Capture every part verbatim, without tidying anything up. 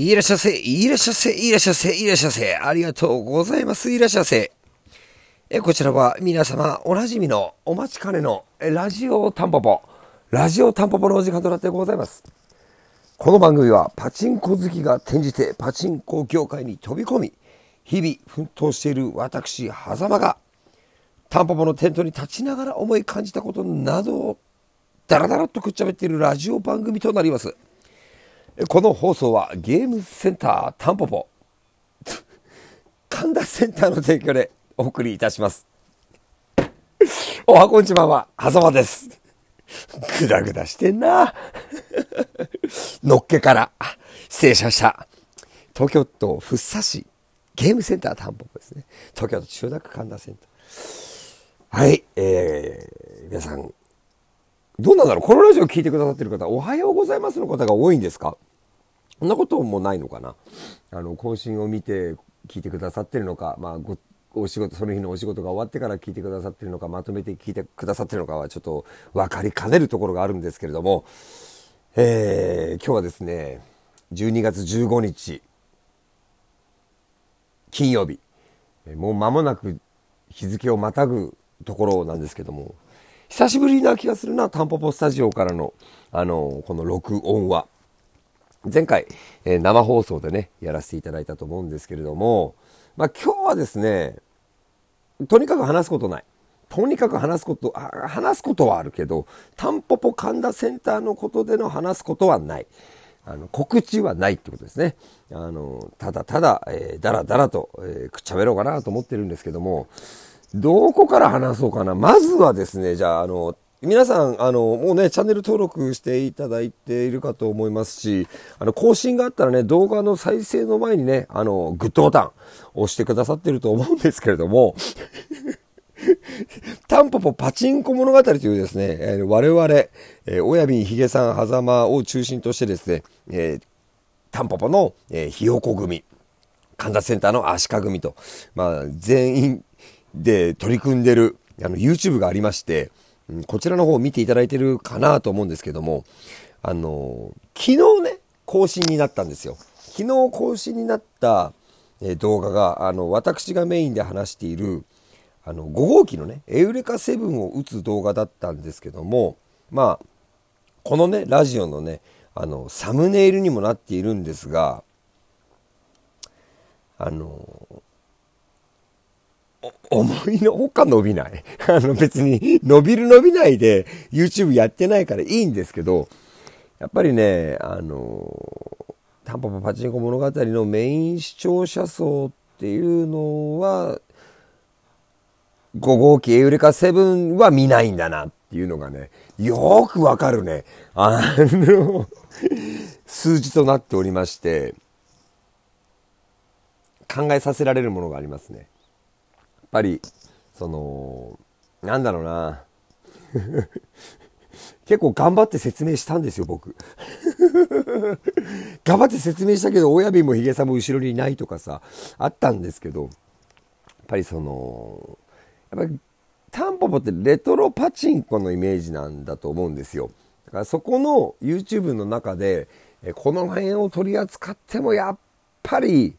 いらっしゃいせ、いらっしゃいせ、いらっしゃいせ、いらっしゃいせ、ありがとうございます、いらっしゃいせ。えこちらは皆様おなじみのお待ちかねのラジオタンポポ、ラジオタンポポのお時間となってございます。この番組はパチンコ好きが転じてパチンコ業界に飛び込み、日々奮闘している私、狭間が、タンポポのテントに立ちながら思い感じたことなどをダラダラっとくっちゃべっているラジオ番組となります。この放送はゲームセンタータンポポ神田センターの提供でお送りいたします。おはこんちばんは、狭間です。ぐだぐだしてんな。のっけから失礼しました。東京都福生市ゲームセンタータンポポですね。東京都千代田区神田センター。はい、えー、皆さんどうなんだろう、このラジオ聞いてくださってる方、おはようございますの方が多いんですか？そんなこともないのかな。あの更新を見て聞いてくださってるのか、まあごお仕事、その日のお仕事が終わってから聞いてくださってるのか、まとめて聞いてくださってるのかはちょっと分かりかねるところがあるんですけれども、えー、今日はですね、じゅうにがつじゅうごにち金曜日、もう間もなく日付をまたぐところなんですけども、久しぶりな気がするな、タンポポスタジオからのあのこの録音は。前回、えー、生放送でねやらせていただいたと思うんですけれども、まあ今日はですね、とにかく話すことない。とにかく話すこと話すことはあるけど、タンポポ神田センターのことでの話すことはない。あの告知はないってことですね。あのただただ、えー、だらだらと、えー、くっちゃべろうかなと思ってるんですけども。どこから話そうかな。まずはですね、じゃあ、あの、皆さん、あの、もうね、チャンネル登録していただいているかと思いますし、あの、更新があったらね、動画の再生の前にね、あの、グッドボタン押してくださってると思うんですけれども、タンポポパチンコ物語というですね、えー、我々、えー、親瓶ひげさん、狭間を中心としてですね、えー、タンポポの、えー、ひよこ組、神田センターのアシカ組と、まあ、全員、で取り組んでるあの YouTube がありまして、うん、こちらの方を見ていただいてるかなと思うんですけども、あのー、昨日ね更新になったんですよ。昨日更新になった、えー、動画があの私がメインで話しているあのごごうきのねエウレカセブンを打つ動画だったんですけども、まあこのねラジオのねあのサムネイルにもなっているんですが、あのー思いのほか伸びないあの別に伸びる伸びないで YouTube やってないからいいんですけど、やっぱりねあのタンポポパチンコ物語のメイン視聴者層っていうのはごごうきエウレカセブンは見ないんだなっていうのがねよくわかるねあの数字となっておりまして、考えさせられるものがありますね。やっぱりそのなんだろうな結構頑張って説明したんですよ僕頑張って説明したけど親瓶もヒゲさんも後ろにいないとかさあったんですけど、やっぱりそのやっぱりタンポポってレトロパチンコのイメージなんだと思うんですよ。だからそこの YouTube の中でこの辺を取り扱ってもやっぱり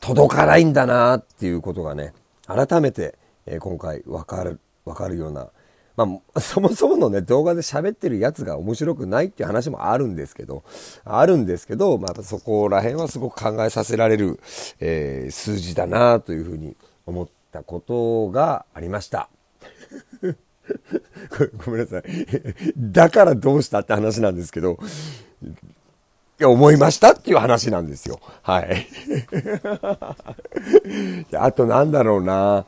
届かないんだなっていうことがね改めて、えー、今回分かる、分かるような、まあ、そもそものね、動画で喋ってるやつが面白くないっていう話もあるんですけど、あるんですけど、まあ、そこら辺はすごく考えさせられる、えー、数字だなというふうに思ったことがありました。ごめんなさい。だからどうしたって話なんですけど、思いましたっていう話なんですよ。はい。あとなんだろうな。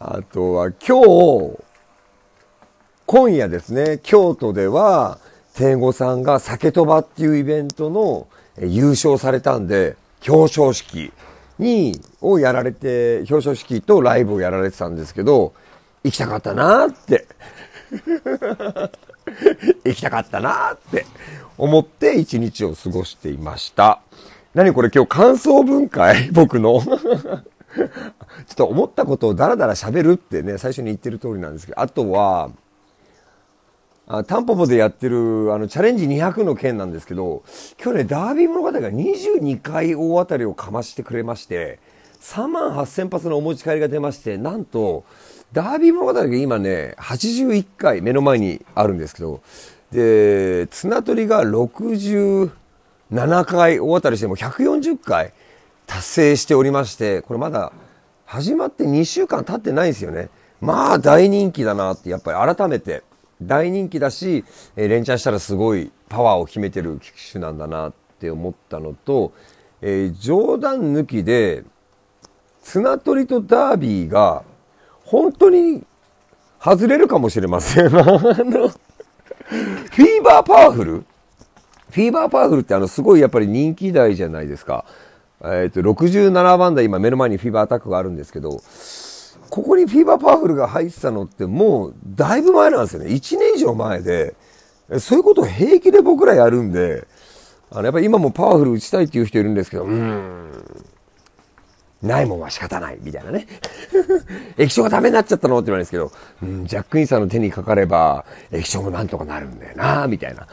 あとは今日、今夜ですね、京都では、天吾さんが酒とばっていうイベントの優勝されたんで、表彰式に、をやられて、表彰式とライブをやられてたんですけど、行きたかったなーって。行きたかったなーって思って一日を過ごしていました。何これ今日感想文会僕のちょっと思ったことをダラダラ喋るってね最初に言ってる通りなんですけど、あとはあタンポポでやってるあのチャレンジにひゃくの件なんですけど、今日ねダービー物語がにじゅうにかい大当たりをかましてくれまして、さんまんはっせんぱつのお持ち帰りが出まして、なんとダービー物語が今ねはちじゅういっかい目の前にあるんですけど、で綱取りがろくじゅうななかい大当たりしてもひゃくよんじゅっかい達成しておりまして、これまだ始まってにしゅうかん経ってないんですよね。まあ大人気だなってやっぱり改めて、大人気だし、えー、連チャンしたらすごいパワーを秘めてる機種なんだなって思ったのと、えー、冗談抜きで綱取りとダービーが本当に外れるかもしれません。あのフィーバーパワフル、フィーバーパワフルってあのすごいやっぱり人気台じゃないですか。えー、とろくじゅうななばんだい、今目の前にフィーバーアタックがあるんですけど、ここにフィーバーパワフルが入ってたのってもうだいぶ前なんですよね。いちねんいじょうまえで、そういうことを平気で僕らやるんで、あのやっぱり今もパワフル打ちたいっていう人いるんですけど、うーんないもんは仕方ないみたいなね液晶がダメになっちゃったのって言われるんですけど、うんジャックインさんの手にかかれば液晶もなんとかなるんだよなみたいな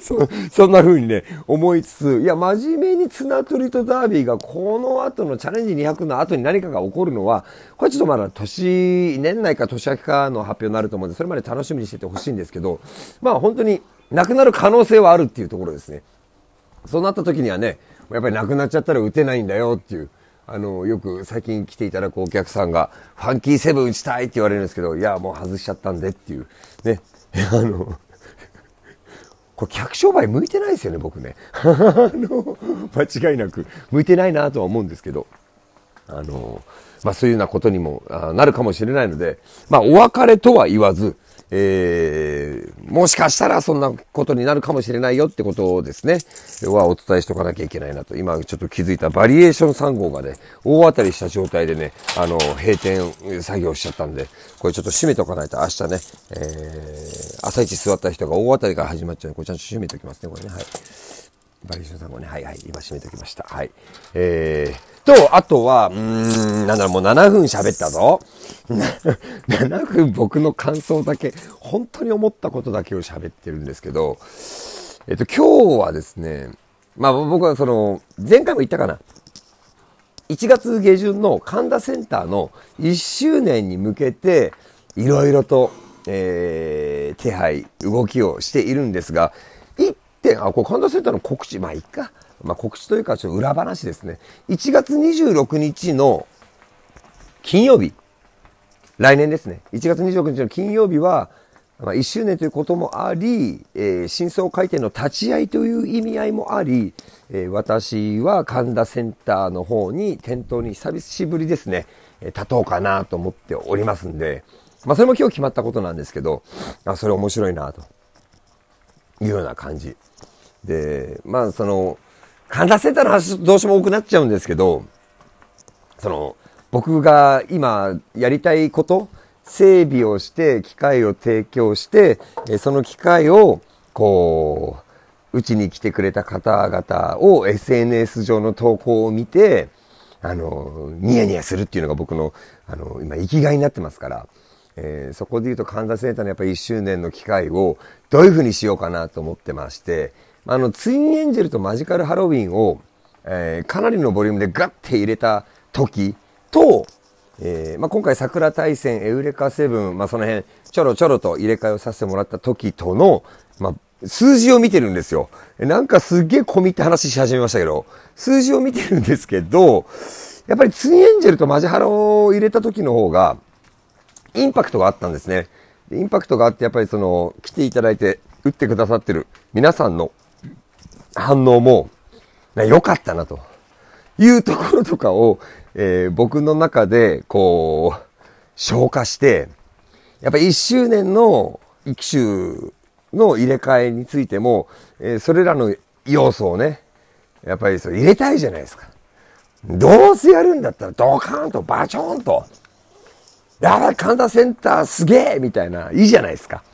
そ, そんな風にね思いつつ、いや真面目に綱取りとダービーがこの後のチャレンジにひゃくの後に何かが起こるのは、これちょっとまだ年年内か年明けかの発表になると思うんで、それまで楽しみにしててほしいんですけど、まあ本当になくなる可能性はあるっていうところですね。そうなった時にはね、やっぱりなくなっちゃったら打てないんだよっていう、あのよく最近来ていただくお客さんがファンキーセブン打ちたいって言われるんですけど、いやもう外しちゃったんでっていうねあのこれ客商売向いてないですよね僕ねあの間違いなく向いてないなとは思うんですけど、あの、まあ、そういうようなことにもなるかもしれないので、まあ、お別れとは言わず、えー、もしかしたらそんなことになるかもしれないよってことをですねはお伝えしておかなきゃいけないなと。今ちょっと気づいたバリエーションさんごうがね大当たりした状態でね、あの閉店作業しちゃったんで、これちょっと閉めておかないと明日ね、えー、朝一座った人が大当たりから始まっちゃうので、これちゃんと閉めておきますね、これね、はい、バリエーションさんごうね、はいはい、今閉めておきました、はい、えーと、あとは、うーん、なんだろう、もうななふん喋ったぞ。ななふん僕の感想だけ、本当に思ったことだけを喋ってるんですけど、えっと、今日はですね、まあ僕はその、前回も言ったかな。いちがつげじゅんの神田センターのいっしゅうねんに向けて、いろいろと、えー、手配、動きをしているんですが、いってん、あ、これ神田センターの告知、まあいいか。まあ、告知というかちょっと裏話ですね。いちがつにじゅうろくにちの金曜日、来年ですね。いちがつにじゅうろくにちの金曜日は、まあ、いっしゅうねんということもあり、えー、新装開店の立ち会いという意味合いもあり、えー、私は神田センターの方に店頭に久しぶりですね、えー、立とうかなと思っておりますんで、まあ、それも今日決まったことなんですけど、あ、それ面白いなというような感じで、まあその神田センターの話どうしても多くなっちゃうんですけど、その僕が今やりたいこと、整備をして機械を提供して、その機械をこううちに来てくれた方々を エスエヌエス 上の投稿を見て、あのニヤニヤするっていうのが僕のあの今生きがいになってますから、えー、そこでいうと神田センターのやっぱりいっしゅうねんの機械をどういうふうにしようかなと思ってまして、あのツインエンジェルとマジカルハロウィンを、えー、かなりのボリュームでガッて入れた時と、えーまあ、今回桜大戦、エウレカセブン、まあ、その辺ちょろちょろと入れ替えをさせてもらった時との、まあ、数字を見てるんですよ。なんかすげえ込みって話し始めましたけど、数字を見てるんですけど、やっぱりツインエンジェルとマジハロを入れた時の方がインパクトがあったんですね。インパクトがあって、やっぱりその来ていただいて打ってくださってる皆さんの反応も良かったなというところとかを、えー、僕の中でこう消化して、やっぱりいっしゅうねんの一期種の入れ替えについても、えー、それらの要素をねやっぱりそれ入れたいじゃないですか。どうせやるんだったらドカーンとバチョーンと、やばい神田センターすげえみたいな、いいじゃないですか。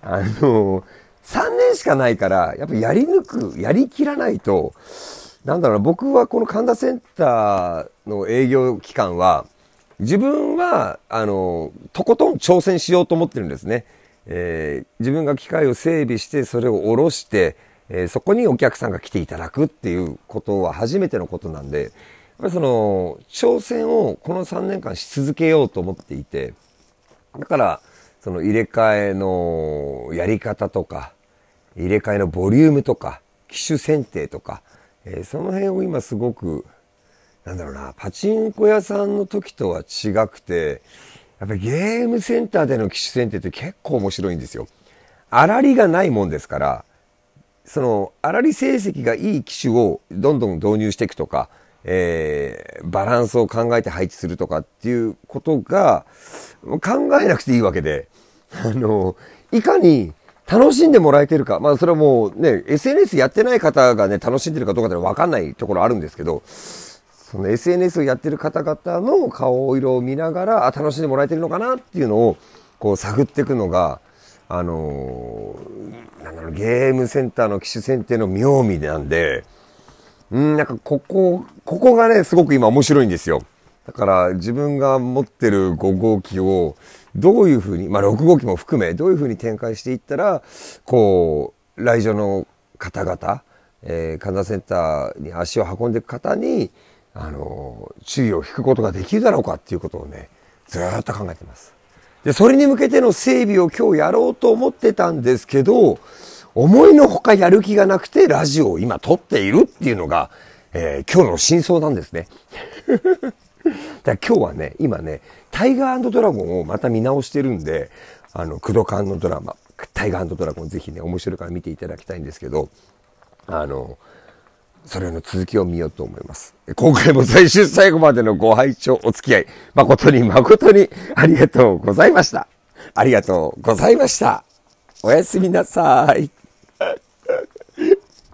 あのーさんねんしかないから、やっぱやり抜く、やりきらないと、なんだろうな、僕はこの神田センターの営業期間は自分はあのとことん挑戦しようと思ってるんですね。えー、自分が機械を整備してそれを下ろして、えー、そこにお客さんが来ていただくっていうことは初めてのことなんで、その挑戦をこのさんねんかんし続けようと思っていて、だからその入れ替えのやり方とか入れ替えのボリュームとか機種選定とか、えー、その辺を今すごくなんだろうな、パチンコ屋さんの時とは違くて、やっぱりゲームセンターでの機種選定って結構面白いんですよ。あらりがないもんですから、そのあらり成績がいい機種をどんどん導入していくとか、えー、バランスを考えて配置するとかっていうことが考えなくていいわけで、あのいかに楽しんでもらえてるか、まあそれはもうね エスエヌエス やってない方がね楽しんでるかどうかって分かんないところあるんですけど、その エスエヌエス をやってる方々の顔色を見ながら、あ、楽しんでもらえてるのかなっていうのをこう探っていくのが、あのー、なんだろう、ゲームセンターの機種選定の妙味なんで、うん、なんかここ、ここがね、すごく今面白いんですよ。だから自分が持ってるごごうきをどういうふうに、まあろくごうきも含め、どういうふうに展開していったら、こう、来場の方々、えー、神田センターに足を運んでいく方に、あの、注意を引くことができるだろうかっていうことをね、ずっと考えてます。で、それに向けての整備を今日やろうと思ってたんですけど、思いのほかやる気がなくてラジオを今撮っているっていうのが、えー、今日の真相なんですね。だから今日はね、今ね、タイガー&ドラゴンをまた見直してるんで、あの、クドカンのドラマ、タイガー&ドラゴンぜひね、面白いから見ていただきたいんですけど、あの、それの続きを見ようと思います。今回も最終最後までのご拝聴お付き合い、誠に誠にありがとうございました。ありがとうございました。おやすみなさい。